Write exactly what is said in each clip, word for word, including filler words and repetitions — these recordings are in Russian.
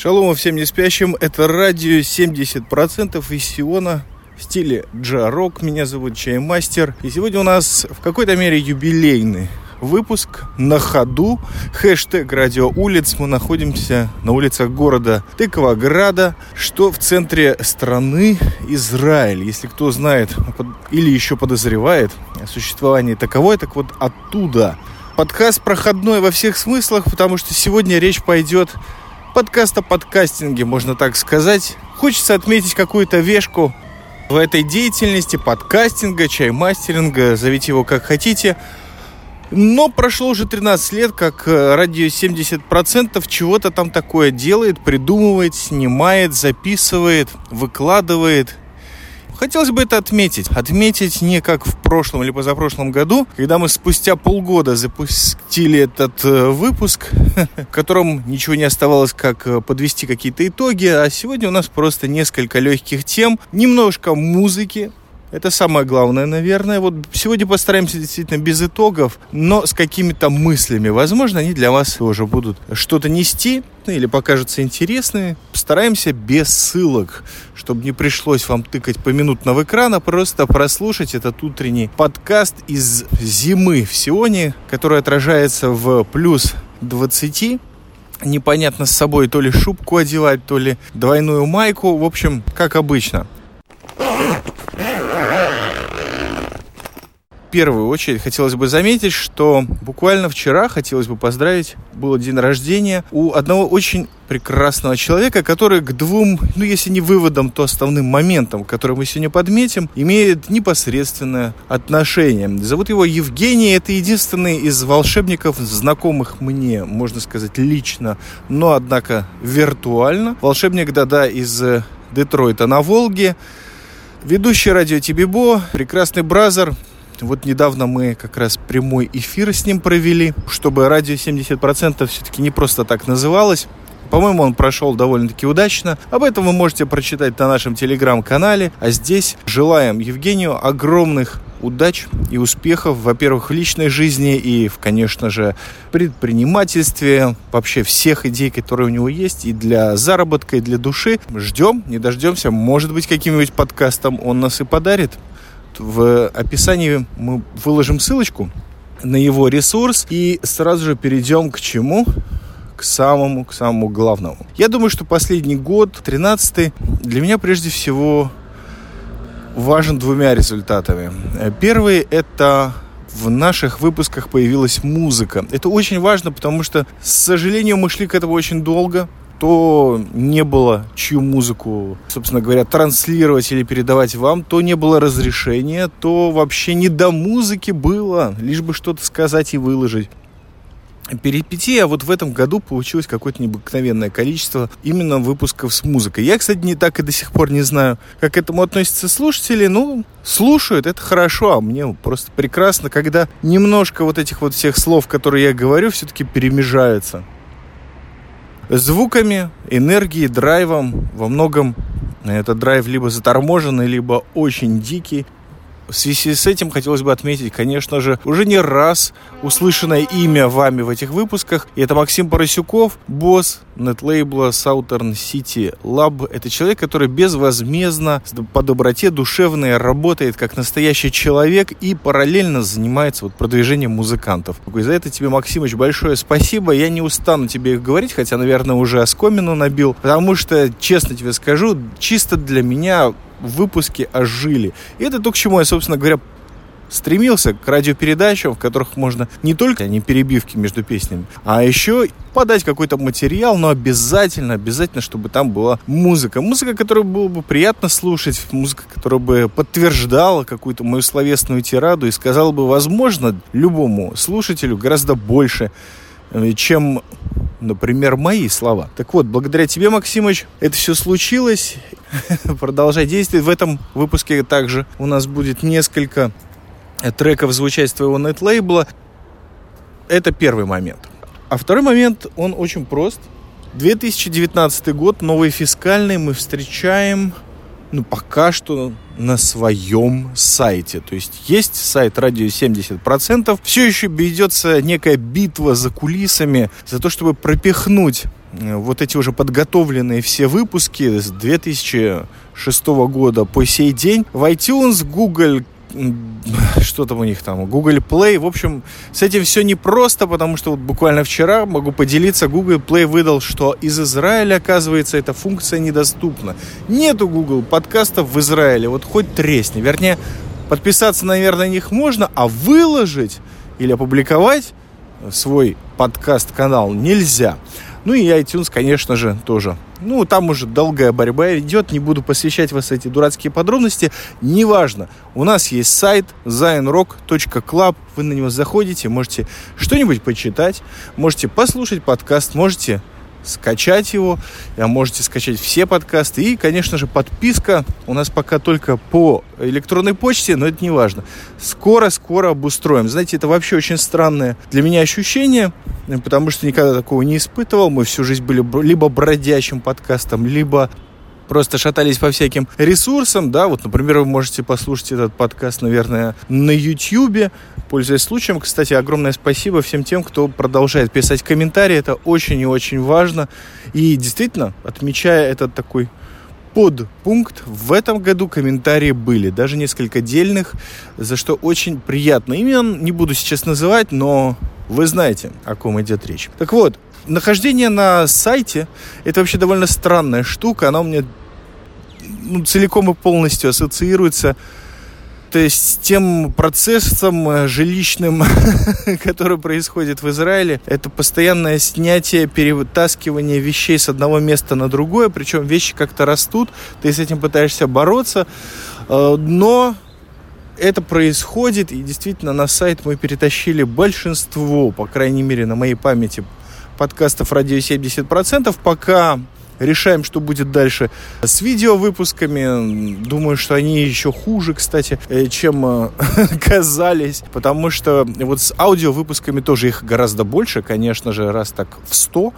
Шалом всем не спящим, это радио семьдесят процентов из Сиона в стиле джа-рок. Меня зовут Чаймастер. И сегодня у нас в какой-то мере юбилейный выпуск на ходу. Хэштег радио улиц. Мы находимся на улицах города Тыковограда, что в центре страны Израиль. Если кто знает или еще подозревает о существовании таковой, так вот оттуда. Подкаст проходной во всех смыслах, потому что сегодня речь пойдет... Подкаст о подкастинге, можно так сказать. Хочется отметить какую-то вешку в этой деятельности подкастинга, чаймастеринга, зовите его как хотите. Но прошло уже тринадцать лет, как радио семьдесят процентов чего-то там такое делает, придумывает, снимает, записывает, выкладывает. Хотелось бы это отметить. Отметить не как в прошлом или позапрошлом году, когда мы спустя полгода запустили этот выпуск, в котором ничего не оставалось, как подвести какие-то итоги. А сегодня у нас просто несколько легких тем, немножко музыки. Это самое главное, наверное. Вот сегодня постараемся действительно без итогов, но с какими-то мыслями. Возможно, они для вас тоже будут что-то нести или покажутся интересными. Постараемся без ссылок, чтобы не пришлось вам тыкать поминутно в экран, а просто прослушать этот утренний подкаст из зимы в Сионе, который отражается в плюс двадцать. Непонятно с собой то ли шубку одевать, то ли двойную майку. В общем, как обычно. В первую очередь хотелось бы заметить, что буквально вчера, хотелось бы поздравить, был день рождения у одного очень прекрасного человека, который к двум, ну если не выводам, то основным моментам, которые мы сегодня подметим, имеет непосредственное отношение. Зовут его Евгений, это единственный из волшебников, знакомых мне, можно сказать, лично, но однако виртуально. Волшебник Дада из Детройта на Волге, ведущий радио Тибибо, прекрасный бразер. Вот недавно мы как раз прямой эфир с ним провели, чтобы радио семьдесят процентов все-таки не просто так называлось. По-моему, он прошел довольно-таки удачно. Об этом вы можете прочитать на нашем телеграм-канале. А здесь желаем Евгению огромных удач и успехов, во-первых, в личной жизни и, в, конечно же, предпринимательстве, вообще всех идей, которые у него есть, и для заработка, и для души. Ждем, не дождемся. Может быть, каким-нибудь подкастом он нас и подарит. В описании мы выложим ссылочку на его ресурс и сразу же перейдем к чему? К самому, к самому главному. Я думаю, что последний год, тринадцатый, для меня прежде всего важен двумя результатами. Первый – это в наших выпусках появилась музыка. Это очень важно, потому что, к сожалению, мы шли к этому очень долго. То не было чью музыку, собственно говоря, транслировать или передавать вам, то не было разрешения, то вообще не до музыки было, лишь бы что-то сказать и выложить. Перипетия, а вот в этом году получилось какое-то необыкновенное количество именно выпусков с музыкой. Я, кстати, не так и до сих пор не знаю, как к этому относятся слушатели. Ну, слушают, это хорошо, а мне просто прекрасно, когда немножко вот этих вот всех слов, которые я говорю, все-таки перемежаются звуками, энергией, драйвом. Во многом этот драйв либо заторможенный, либо очень дикий. В связи с этим хотелось бы отметить, конечно же, уже не раз услышанное имя вами в этих выпусках. И это Максим Поросюков, босс нетлейбла Southern City Lab. Это человек, который безвозмездно, по доброте душевной работает как настоящий человек и параллельно занимается вот продвижением музыкантов. За это тебе, Максимыч, большое спасибо. Я не устану тебе говорить, хотя, наверное, уже оскомину набил, потому что, честно тебе скажу, чисто для меня... выпуски ожили. И это то, к чему я, собственно говоря, стремился, к радиопередачам, в которых можно не только не перебивки между песнями, а еще подать какой-то материал, но обязательно, обязательно, чтобы там была музыка. Музыка, которую было бы приятно слушать, музыка, которая бы подтверждала какую-то мою словесную тираду и сказала бы, возможно, любому слушателю гораздо больше, чем, например, мои слова. Так вот, благодаря тебе, Максимыч, это все случилось. Продолжай действовать. В этом выпуске также у нас будет несколько треков звучать с твоего нетлейбла. Это первый момент. А второй момент, он очень прост. две тысячи девятнадцатый год, новый фискальный, мы встречаем... Ну, пока что на своем сайте. То есть есть сайт радио семьдесят процентов. Все еще ведется некая битва за кулисами за то, чтобы пропихнуть вот эти уже подготовленные все выпуски с две тысячи шестого года по сей день в iTunes, Google, что там у них там, Google Play. В общем, с этим все непросто, потому что вот буквально вчера, могу поделиться, Google Play выдал, что из Израиля, оказывается, эта функция недоступна. Нету Google подкастов в Израиле, вот хоть тресни. Вернее, подписаться, наверное, на них можно, а выложить или опубликовать свой подкаст-канал нельзя. Ну и iTunes, конечно же, тоже. Ну, там уже долгая борьба идет. Не буду посвящать вас эти дурацкие подробности. Неважно. У нас есть сайт зайон рок точка клаб. Вы на него заходите, можете что-нибудь почитать, можете послушать подкаст, можете скачать его, можете скачать все подкасты. И, конечно же, подписка у нас пока только по электронной почте, но это не важно. Скоро-скоро обустроим. Знаете, это вообще очень странное для меня ощущение, потому что никогда такого не испытывал. Мы всю жизнь были либо бродячим подкастом, либо просто шатались по всяким ресурсам. Да, вот, например, вы можете послушать этот подкаст, наверное, на YouTube. Пользуясь случаем, кстати, огромное спасибо всем тем, кто продолжает писать комментарии. Это очень и очень важно. И действительно, отмечая этот такой подпункт, в этом году комментарии были, даже несколько дельных, за что очень приятно. Имен не буду сейчас называть, но вы знаете, о ком идет речь. Так вот, нахождение на сайте – это вообще довольно странная штука. Она у меня ну, целиком и полностью ассоциируется с тем процессом жилищным, который происходит в Израиле. Это постоянное снятие, перетаскивание вещей с одного места на другое. Причем вещи как-то растут, ты с этим пытаешься бороться. Но это происходит, и действительно на сайт мы перетащили большинство, по крайней мере на моей памяти, подкастов «Радио семьдесят процентов». Пока решаем, что будет дальше с видеовыпусками. Думаю, что они еще хуже, кстати, чем казались, потому что вот с аудиовыпусками тоже их гораздо больше, конечно же, раз так в сто.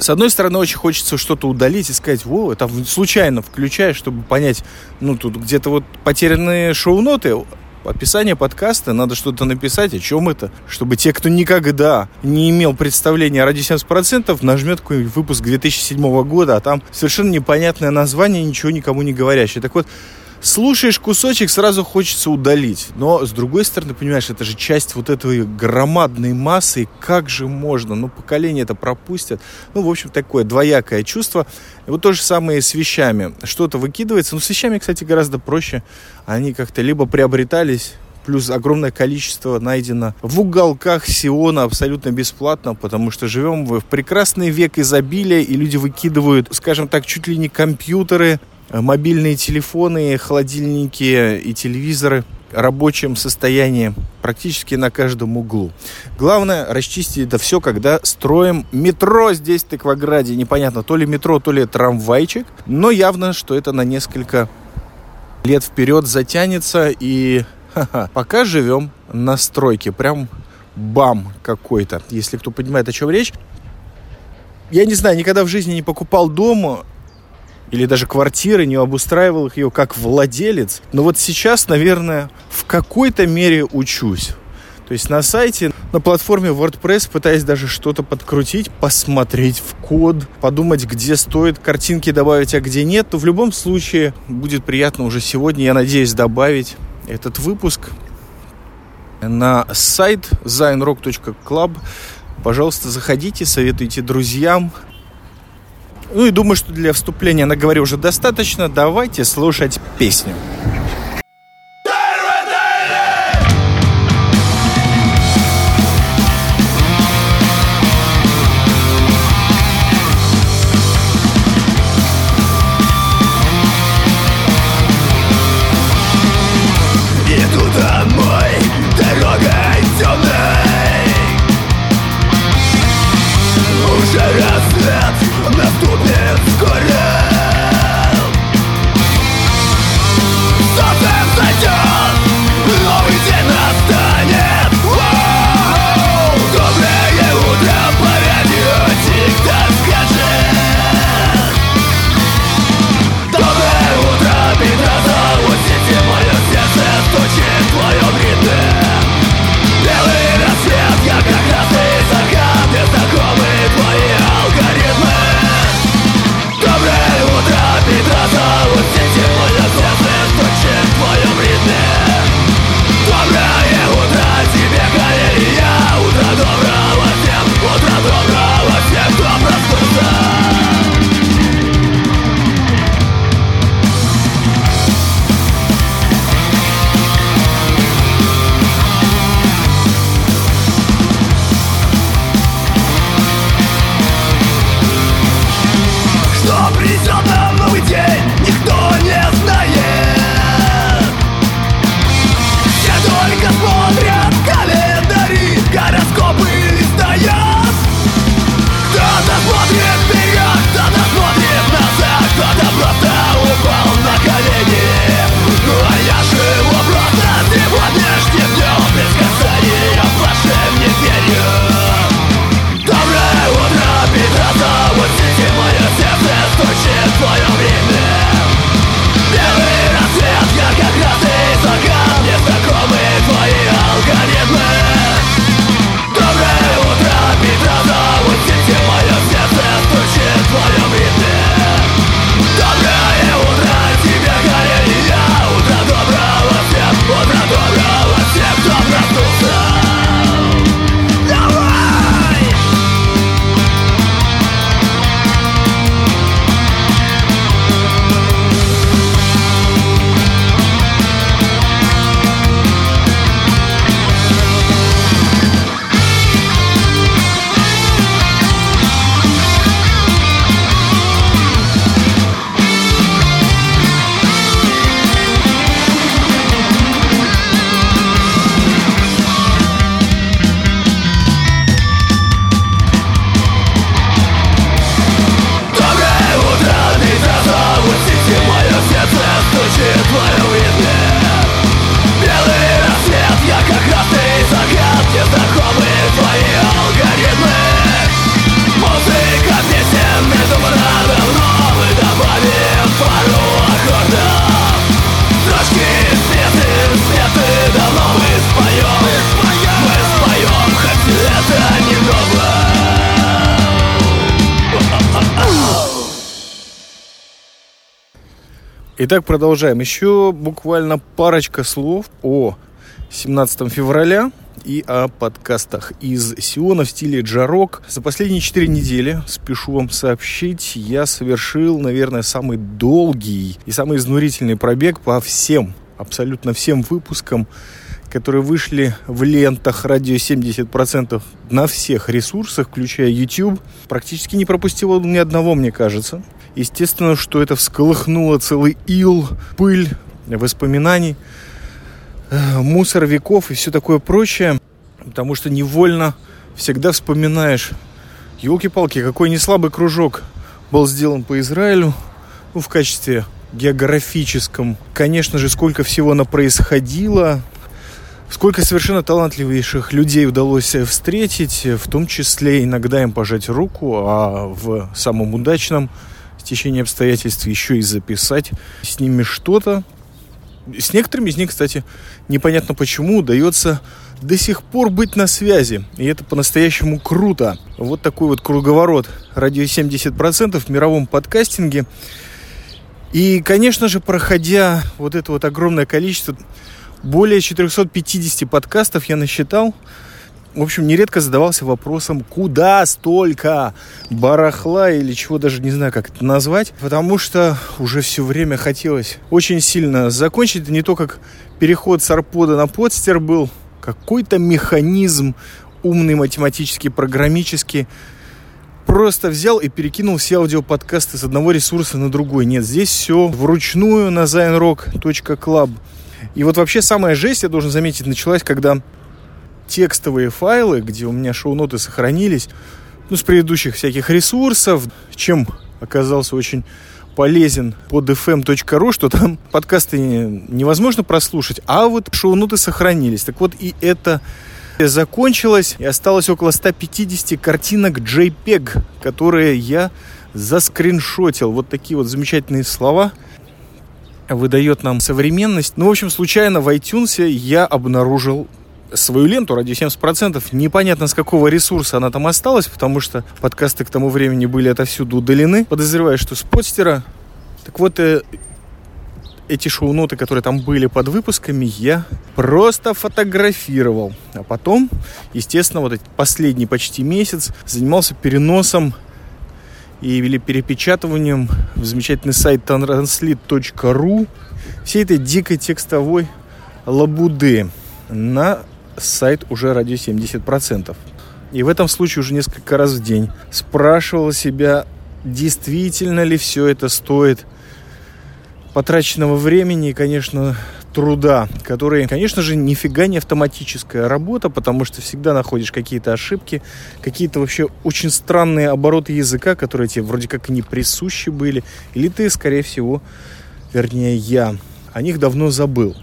С одной стороны, очень хочется что-то удалить и сказать, во, там случайно включаешь, чтобы понять, ну, тут где-то вот потерянные шоу-ноты, описание подкаста, надо что-то написать, о чем это, чтобы те, кто никогда не имел представления о «Радио семьдесят процентов», нажмет какой-нибудь выпуск две тысячи седьмого года, а там совершенно непонятное название, ничего никому не говорящее. Так вот, слушаешь кусочек, сразу хочется удалить. Но, с другой стороны, понимаешь, это же часть вот этой громадной массы. И как же можно? Ну, поколение это пропустят. Ну, в общем, такое двоякое чувство. И вот то же самое и с вещами. Что-то выкидывается. Ну, с вещами, кстати, гораздо проще. Они как-то либо приобретались, плюс огромное количество найдено в уголках Сиона абсолютно бесплатно, потому что живем в прекрасный век изобилия, и люди выкидывают, скажем так, чуть ли не компьютеры, мобильные телефоны, холодильники и телевизоры в рабочем состоянии практически на каждом углу. Главное расчистить это все, когда строим метро здесь, в Тыковограде. Непонятно, то ли метро, то ли трамвайчик, но явно, что это на несколько лет вперед затянется. И ха-ха, пока живем на стройке. Прям бам какой-то, если кто понимает, о чем речь. Я не знаю, никогда в жизни не покупал дом или даже квартиры, не обустраивал их ее как владелец. Но вот сейчас, наверное, в какой-то мере учусь. То есть на сайте, на платформе WordPress пытаюсь даже что-то подкрутить, посмотреть в код, подумать, где стоит картинки добавить, а где нет. Но в любом случае будет приятно уже сегодня, я надеюсь, добавить этот выпуск на сайт зайон рок точка клаб. Пожалуйста, заходите, советуйте друзьям. Ну и думаю, что для вступления на говорю уже достаточно. Давайте слушать песню. Наступит скоро. Итак, продолжаем. Еще буквально парочка слов о семнадцатого февраля и о подкастах из Сиона в стиле джарок. За последние четыре недели, спешу вам сообщить, я совершил, наверное, самый долгий и самый изнурительный пробег по всем, абсолютно всем выпускам, которые вышли в лентах «Радио семьдесят процентов» на всех ресурсах, включая YouTube. Практически не пропустил ни одного, мне кажется. Естественно, что это всколыхнуло целый ил, пыль, воспоминаний, мусор веков и все такое прочее. Потому что невольно всегда вспоминаешь, елки-палки, какой неслабый кружок был сделан по Израилю, ну, в качестве географическом. Конечно же, сколько всего она происходило. Сколько совершенно талантливейших людей удалось встретить, в том числе иногда им пожать руку, а в самом удачном стечении обстоятельств еще и записать с ними что-то. С некоторыми из них, кстати, непонятно почему, удается до сих пор быть на связи. И это по-настоящему круто. Вот такой вот круговорот «Радио семьдесят процентов» в мировом подкастинге. И, конечно же, проходя вот это вот огромное количество... Более четыреста пятьдесят подкастов я насчитал. В общем, нередко задавался вопросом, куда столько барахла или чего, даже не знаю, как это назвать. Потому что уже все время хотелось очень сильно закончить. Это не то, как переход с арпода на подстер был. Какой-то механизм умный, математический, программический. Просто взял и перекинул все аудиоподкасты с одного ресурса на другой. Нет, здесь все вручную на зайон рок точка клаб. И вот вообще самая жесть, я должен заметить, началась, когда текстовые файлы, где у меня шоу-ноты сохранились, ну, с предыдущих всяких ресурсов, чем оказался очень полезен под эф эм точка ру, что там подкасты невозможно прослушать, а вот шоу-ноты сохранились. Так вот, и это закончилось, и осталось около сто пятьдесят картинок JPEG, которые я заскриншотил. Вот такие вот замечательные слова выдает нам современность. Ну, в общем, случайно в iTunes я обнаружил свою ленту «Радио семьдесят процентов». Непонятно, с какого ресурса она там осталась, потому что подкасты к тому времени были отовсюду удалены. Подозреваю, что с подстера. Так вот, э, эти шоу-ноты, которые там были под выпусками, я просто фотографировал. А потом, естественно, вот этот последний почти месяц занимался переносом или перепечатыванием в замечательный сайт транслит точка ру всей этой дикой текстовой лабуды на сайт уже «Радио семьдесят процентов». И в этом случае уже несколько раз в день спрашивал себя, действительно ли все это стоит потраченного времени и, конечно, труда, который, конечно же, нифига не автоматическая работа, потому что всегда находишь какие-то ошибки, какие-то вообще очень странные обороты языка, которые тебе вроде как не присущи были, или ты, скорее всего, вернее я, о них давно забыл.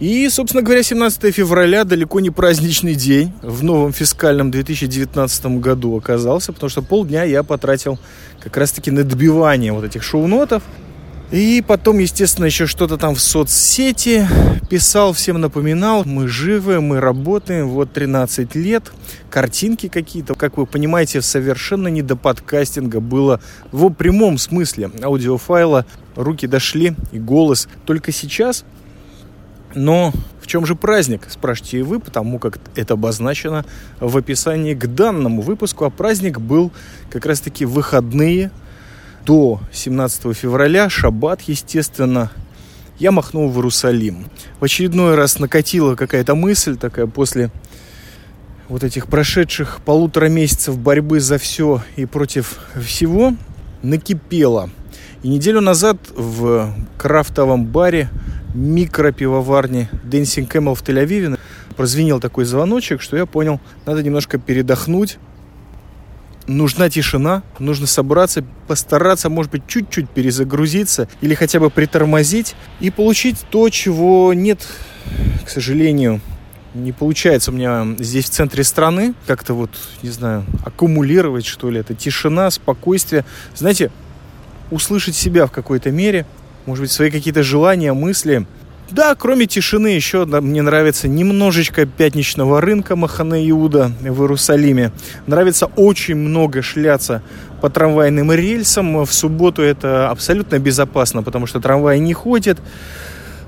И, собственно говоря, семнадцатого февраля, далеко не праздничный день, в новом фискальном две тысячи девятнадцатом году оказался, потому что полдня я потратил как раз-таки на добивание вот этих шоу-нотов. И потом, естественно, еще что-то там в соцсети писал, всем напоминал. Мы живы, мы работаем, вот тринадцать лет, картинки какие-то. Как вы понимаете, совершенно не до подкастинга было в прямом смысле аудиофайла. Руки дошли и голос только сейчас. Но в чем же праздник, спрашиваете и вы, потому как это обозначено в описании к данному выпуску. А праздник был как раз-таки выходные. До семнадцатого февраля, шаббат, естественно, я махнул в Иерусалим. В очередной раз накатила какая-то мысль такая после вот этих прошедших полутора месяцев борьбы за все и против всего. Накипела. И неделю назад в крафтовом баре микропивоварни Dancing Camel в Тель-Авиве прозвенел такой звоночек, что я понял, надо немножко передохнуть. Нужна тишина, нужно собраться, постараться, может быть, чуть-чуть перезагрузиться или хотя бы притормозить и получить то, чего нет, к сожалению, не получается у меня здесь в центре страны. Как-то вот, не знаю, аккумулировать, что ли, это тишина, спокойствие. Знаете, услышать себя в какой-то мере, может быть, свои какие-то желания, мысли. Да, кроме тишины, еще мне нравится немножечко пятничного рынка Махане Иуда в Иерусалиме. Нравится очень много шляться по трамвайным рельсам. В субботу это абсолютно безопасно, потому что трамвай не ходит.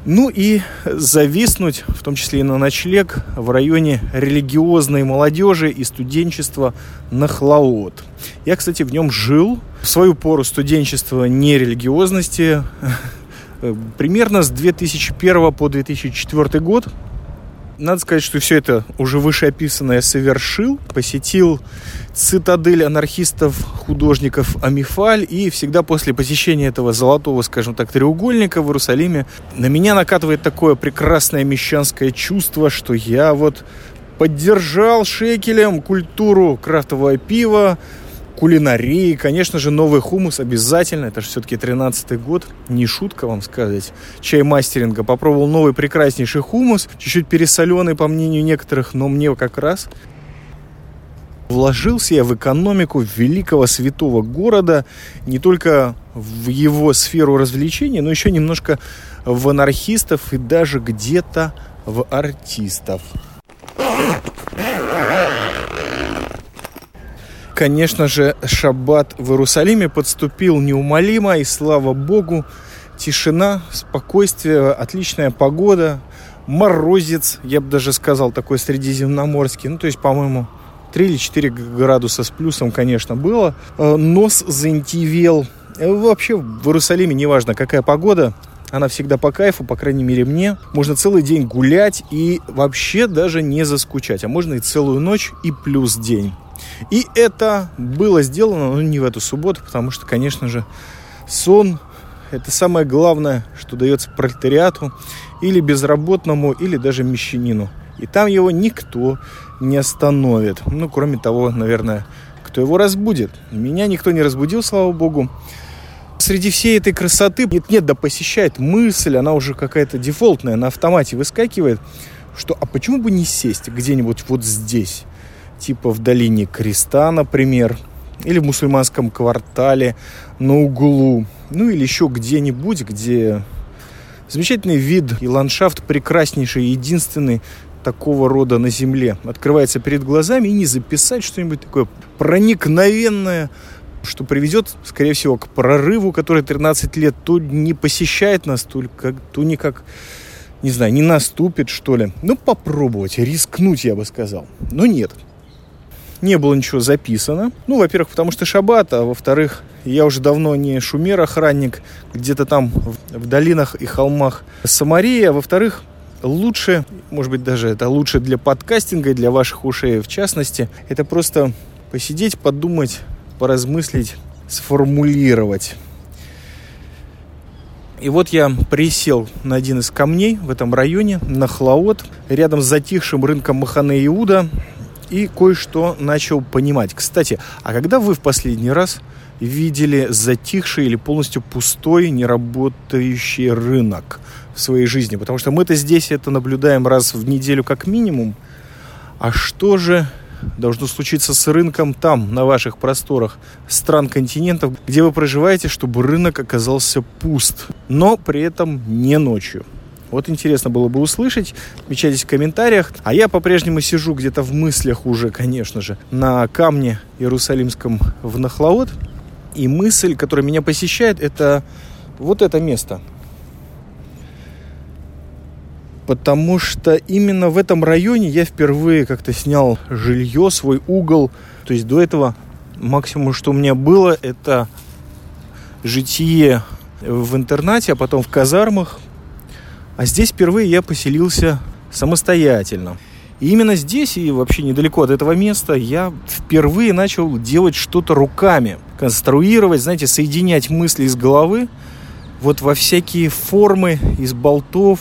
Ну и зависнуть, в том числе и на ночлег, в районе религиозной молодежи и студенчества Нахлаот. Я, кстати, в нем жил. В свою пору студенчества нерелигиозности примерно с две тысячи первого по две тысячи четвёртый год. Надо сказать, что все это уже вышеописанное совершил. Посетил цитадель анархистов-художников Амифаль. И всегда после посещения этого золотого, скажем так, треугольника в Иерусалиме на меня накатывает такое прекрасное мещанское чувство, что я вот поддержал шекелем культуру крафтового пива, кулинарии, конечно же, новый хумус обязательно. Это же все-таки тринадцатый год. Не шутка вам сказать. Чаймастеринга. Попробовал новый прекраснейший хумус. Чуть-чуть пересоленый, по мнению некоторых, но мне как раз. Вложился я в экономику великого святого города. Не только в его сферу развлечений, но еще немножко в анархистов и даже где-то в артистов. Конечно же, шаббат в Иерусалиме подступил неумолимо, и слава богу, тишина, спокойствие, отличная погода, морозец, я бы даже сказал, такой средиземноморский, ну, то есть, по-моему, три или четыре градуса с плюсом, конечно, было, нос заинтивел. Вообще, в Иерусалиме, неважно, какая погода, она всегда по кайфу, по крайней мере мне. Можно целый день гулять и вообще даже не заскучать, а можно и целую ночь, и плюс день. И это было сделано, но не в эту субботу, потому что, конечно же, сон – это самое главное, что дается пролетариату или безработному, или даже мещанину. И там его никто не остановит. Ну, кроме того, наверное, кто его разбудит. Меня никто не разбудил, слава богу. Среди всей этой красоты нет-нет, да посещает мысль, она уже какая-то дефолтная, на автомате выскакивает, что а почему бы не сесть где-нибудь вот здесь? Типа в долине Креста, например, или в мусульманском квартале на углу, ну или еще где-нибудь, где замечательный вид и ландшафт прекраснейший, единственный такого рода на земле открывается перед глазами, и не записать что-нибудь такое проникновенное, что приведет, скорее всего, к прорыву, который тринадцать лет то не посещает нас, то, как, то никак... Не знаю, не наступит, что ли. Ну, попробовать, рискнуть, я бы сказал. Но нет. Не было ничего записано. Ну, во-первых, потому что шаббат, а во-вторых, я уже давно не шумер-охранник, где-то там в долинах и холмах Самария. Во-вторых, лучше, может быть, даже это лучше для подкастинга и для ваших ушей в частности, это просто посидеть, подумать, поразмыслить, сформулировать. И вот я присел на один из камней в этом районе, Нахлаот, рядом с затихшим рынком Махане Иуда, и кое-что начал понимать. Кстати, а когда вы в последний раз видели затихший или полностью пустой, неработающий рынок в своей жизни? Потому что мы-то здесь это наблюдаем раз в неделю как минимум. А что же должно случиться с рынком там, на ваших просторах стран, континентов, где вы проживаете, чтобы рынок оказался пуст, но при этом не ночью? Вот интересно было бы услышать. Отмечайтесь в комментариях. А я по-прежнему сижу где-то в мыслях уже, конечно же, на камне иерусалимском в Нахлаот. И мысль, которая меня посещает, это вот это место. Потому что именно в этом районе я впервые как-то снял жилье, свой угол. То есть до этого максимум, что у меня было, это житие в интернате, а потом в казармах. А здесь впервые я поселился самостоятельно. И именно здесь, и вообще недалеко от этого места, я впервые начал делать что-то руками. Конструировать, знаете, соединять мысли из головы вот во всякие формы из болтов,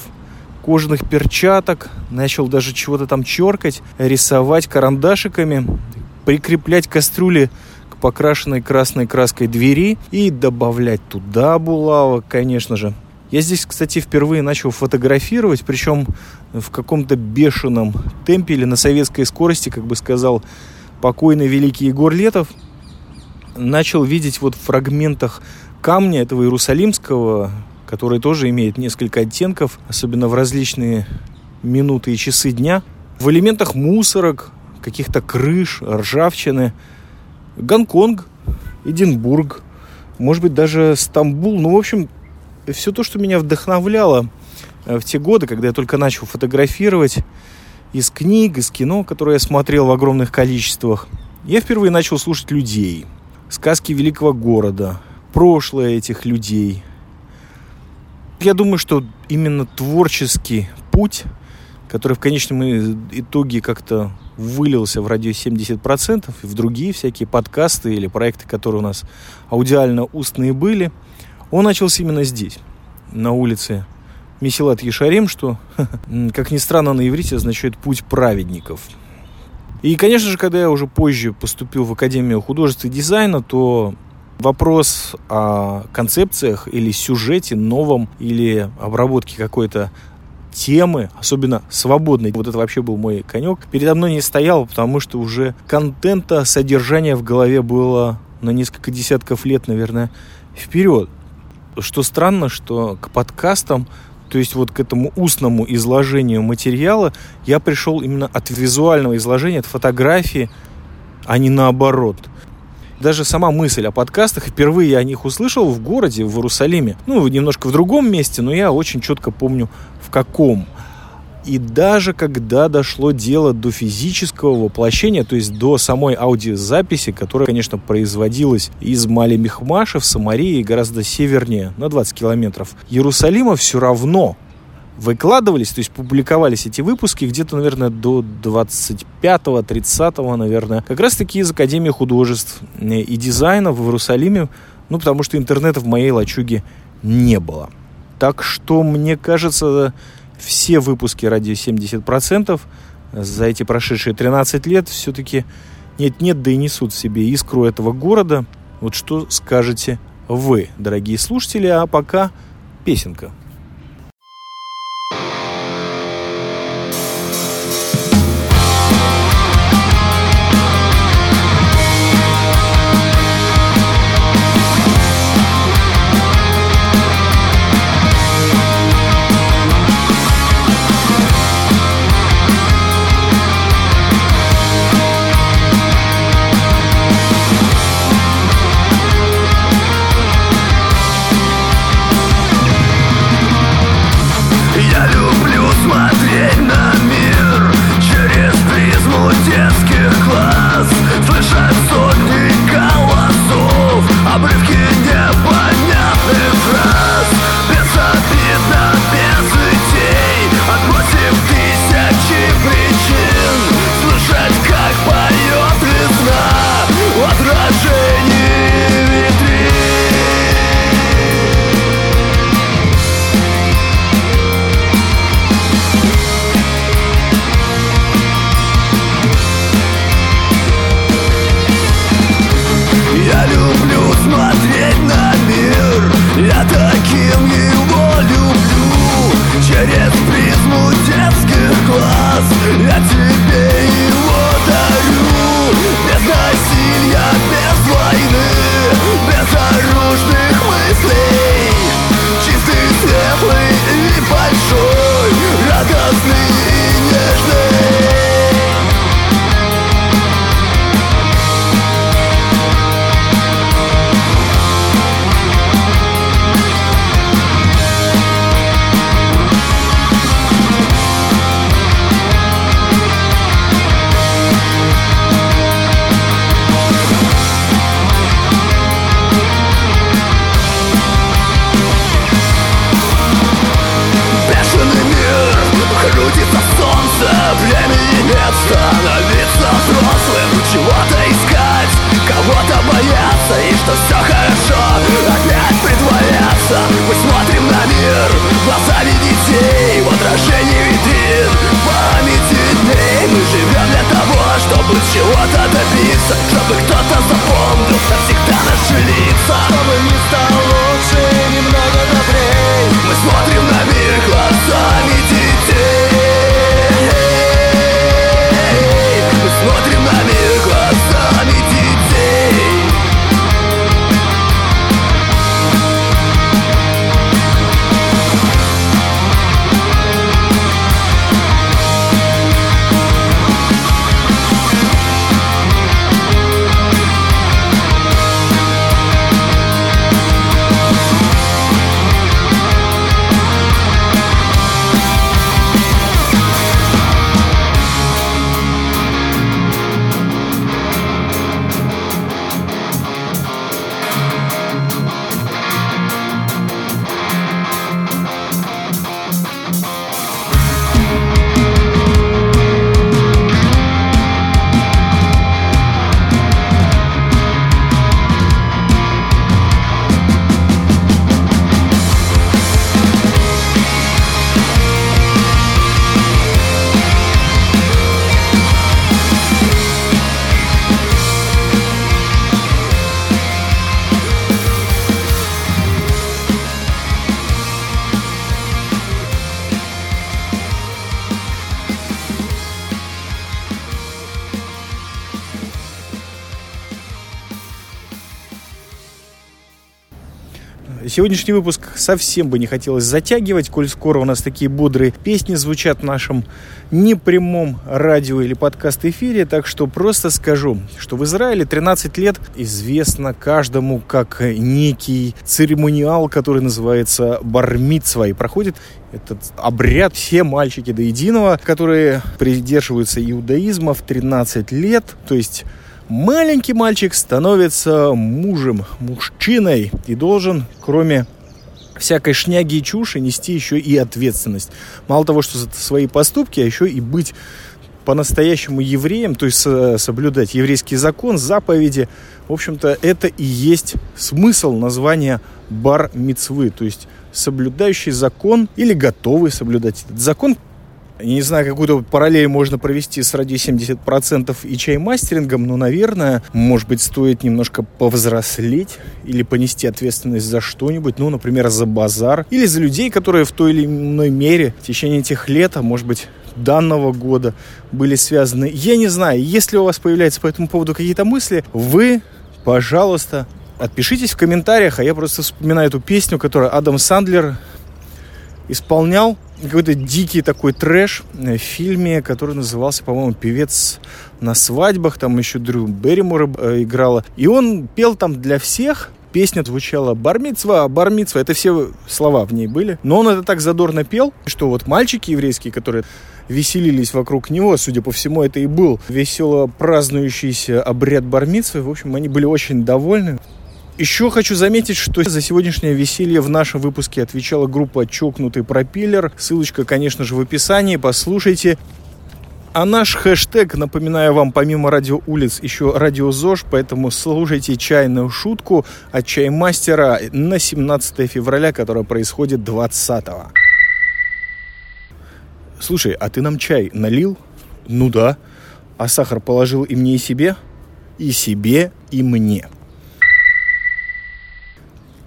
кожаных перчаток, начал даже чего-то там черкать, рисовать карандашиками, прикреплять кастрюли к покрашенной красной краской двери и добавлять туда булавок, конечно же. Я здесь, кстати, впервые начал фотографировать, причем в каком-то бешеном темпе или на советской скорости, как бы сказал покойный великий Егор Летов. Начал видеть вот в фрагментах камня этого иерусалимского, который тоже имеет несколько оттенков, особенно в различные минуты и часы дня. В элементах мусорок, каких-то крыш, ржавчины. Гонконг, Эдинбург, может быть, даже Стамбул. Ну, в общем, все то, что меня вдохновляло в те годы, когда я только начал фотографировать, из книг, из кино, которые я смотрел в огромных количествах, я впервые начал слушать людей, сказки великого города, прошлое этих людей. Я думаю, что именно творческий путь, который в конечном итоге как-то вылился в «Радио семьдесят процентов» и в другие всякие подкасты или проекты, которые у нас аудиально-устные были, он начался именно здесь, на улице Меселат Ешарим, что, как ни странно, на иврите означает «путь праведников». И, конечно же, когда я уже позже поступил в Академию художеств и дизайна, то вопрос о концепциях или сюжете новом, или обработке какой-то темы, особенно свободной, вот это вообще был мой конек, передо мной не стоял, потому что уже контента, содержания в голове было на несколько десятков лет, наверное, вперед. Что странно, что к подкастам, то есть вот к этому устному изложению материала, я пришел именно от визуального изложения, от фотографии, а не наоборот. Даже сама мысль о подкастах, впервые я о них услышал в городе, в Иерусалиме. Ну, немножко в другом месте, но я очень четко помню, в каком. И даже когда дошло дело до физического воплощения, то есть до самой аудиозаписи, которая, конечно, производилась из Мали Мехмаша в Самарии, гораздо севернее, на двадцать километров Иерусалима, все равно выкладывались, то есть публиковались эти выпуски где-то, наверное, до двадцать пятого тридцатого, наверное, как раз-таки из Академии художеств и дизайна в Иерусалиме, ну, потому что интернета в моей лачуге не было. Так что, мне кажется, все выпуски «Радио семьдесят процентов» за эти прошедшие тринадцать лет все-таки нет-нет, да и несут в себе искру этого города. Вот что скажете вы, дорогие слушатели, а пока песенка. Сегодняшний выпуск совсем бы не хотелось затягивать, коль скоро у нас такие бодрые песни звучат в нашем непрямом радио или подкаст-эфире. Так что просто скажу, что в Израиле тринадцать лет известно каждому как некий церемониал, который называется бар-мицва. И проходит этот обряд все мальчики до единого, которые придерживаются иудаизма в тринадцать лет, то есть... Маленький мальчик становится мужем, мужчиной и должен, кроме всякой шняги и чуши, нести еще и ответственность. Мало того, что за свои поступки, а еще и быть по-настоящему евреем, то есть соблюдать еврейский закон, заповеди. В общем-то, это и есть смысл названия бар-мицвы, то есть соблюдающий закон или готовый соблюдать этот закон. Не знаю, какую-то параллель можно провести с радио семьдесят процентов и чаймастерингом, но, наверное, может быть, стоит немножко повзрослеть или понести ответственность за что-нибудь, ну, например, за базар или за людей, которые в той или иной мере в течение этих лет, а может быть, данного года были связаны. Я не знаю, если у вас появляются по этому поводу какие-то мысли, вы, пожалуйста, отпишитесь в комментариях, а я просто вспоминаю эту песню, которую Адам Сандлер исполнял. Какой-то дикий такой трэш в фильме, который назывался, по-моему, «Певец на свадьбах». Там еще Дрю Берримор играла. И он пел там для всех. Песня звучала «Бар-мицва, бар-мицва». Это все слова в ней были. Но он это так задорно пел, что вот мальчики еврейские, которые веселились вокруг него, судя по всему, это и был весело празднующийся обряд бар-мицвы. В общем, они были очень довольны. Еще хочу заметить, что за сегодняшнее веселье в нашем выпуске отвечала группа «Чокнутый пропиллер». Ссылочка, конечно же, в описании. Послушайте. А наш хэштег, напоминаю вам, помимо радио улиц, еще радио ЗОЖ, поэтому слушайте чайную шутку от чаймастера на семнадцатое февраля, которая происходит двадцатого. Слушай, а ты нам чай налил? Ну да. А сахар положил и мне, и себе? И себе, и мне.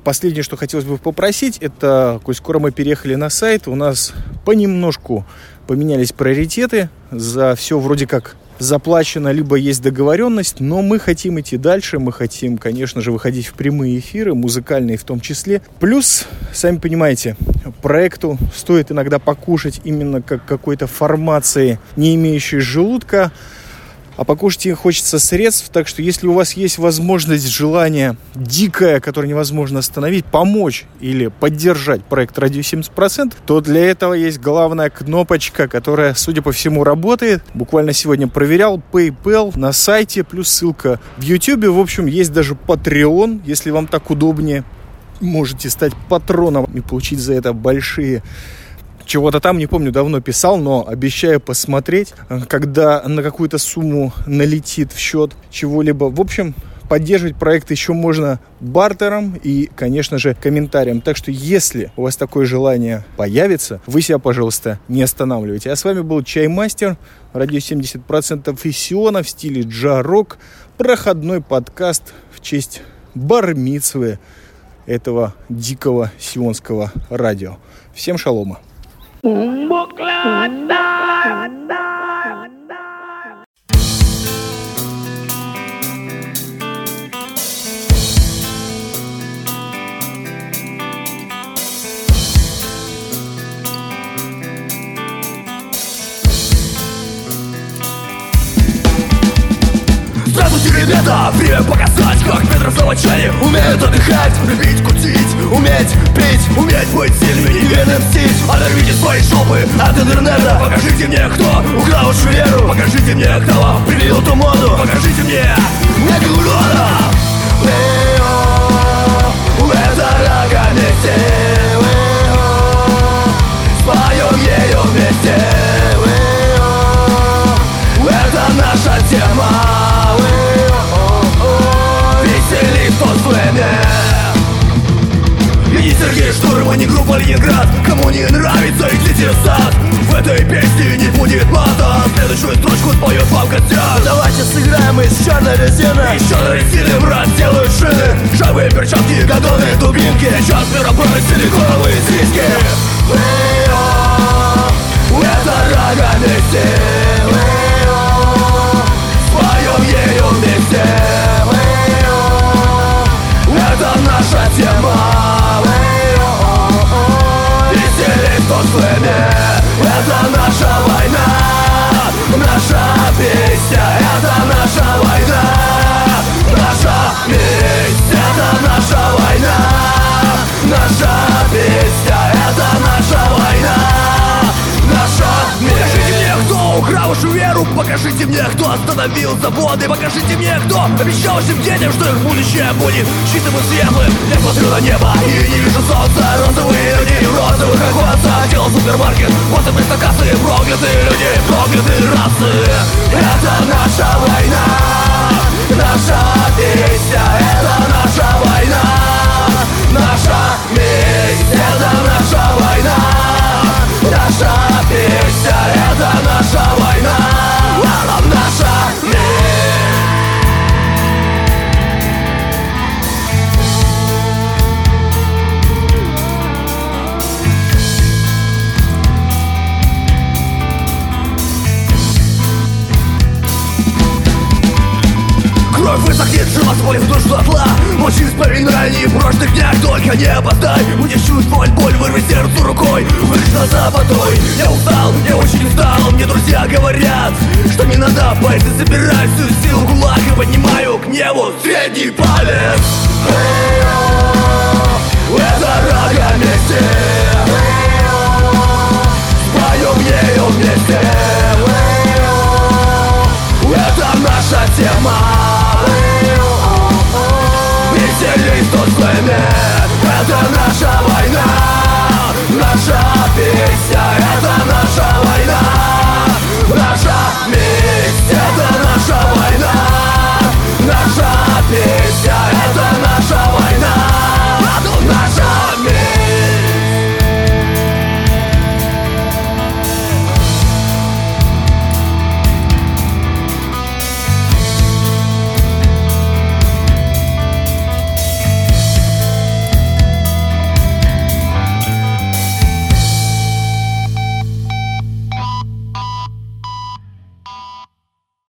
Последнее, что хотелось бы попросить, это, коль скоро мы переехали на сайт, у нас понемножку поменялись приоритеты, за все вроде как заплачено, либо есть договоренность, но мы хотим идти дальше, мы хотим, конечно же, выходить в прямые эфиры, музыкальные в том числе. Плюс, сами понимаете, проекту стоит иногда покушать именно как какой-то формации, не имеющей желудка, а покушать им хочется средств, так что если у вас есть возможность, желание дикое, которое невозможно остановить, помочь или поддержать проект «Радио семьдесят процентов», то для этого есть главная кнопочка, которая, судя по всему, работает. Буквально сегодня проверял PayPal на сайте, плюс ссылка в YouTube. В общем, есть даже Patreon, если вам так удобнее. Можете стать патроном и получить за это большие... Чего-то там, не помню, давно писал, но обещаю посмотреть, когда на какую-то сумму налетит в счет чего-либо. В общем, поддерживать проект еще можно бартером и, конечно же, комментарием. Так что, если у вас такое желание появится, вы себя, пожалуйста, не останавливайте. А с вами был Чаймастер, радио семьдесят процентов Исиона в стиле джа-рок, проходной подкаст в честь бар-мицвы этого дикого сионского радио. Всем шалома. Buklada. Ребята, время показать, как Петров на начале умеют отдыхать, любить, кутить, уметь пить, уметь быть сильными и верно мстить. Оторвите свои жопы от интернета. Покажите мне, кто украл вашу веру. Покажите мне, кто вам привил эту моду. Покажите мне некого рода. Лео, это рогами Лео, споем ее вместе. Лео, это наша тема. Я не Сергей Штурм, а не группа Ленинград. Кому не нравится, идите в сад. В этой песне не будет мата. Следующую строчку споет вам Костян. Давайте сыграем из черной резины. Из черной резины, брат, делают шины. Шавые перчатки, готовые дубинки. Сейчас мир обрывает силиконовые сиськи. Лео, это рогами силы. Споем ее вместе. Это наша тема. вашу веру. Покажите мне, кто остановил заводы. Покажите мне, кто обещал всем детям, что их будущее будет чистым и светлым. Я смотрю на небо и не вижу солнца. Розовые люди в розовых оконцах. Делал супермаркет, вот и вместо кассы. Проклятые люди, проклятые расы. Это наша война, наша песня. Это наша война, наша месть. Это наша война, наша песня. Это наша война, наша месть. Кровь высохнет, живосполит душу от зла. Мочи испарин ранее прошлых днях. Только не опоздай, будешь чувствовать боль. Вырви сердцу рукой, вырви глаза водой. Я устал, я очень устал. Мне друзья говорят, что не надо пойти. Собираю всю силу в кулак и поднимаю к небу средний палец. Это рога мести.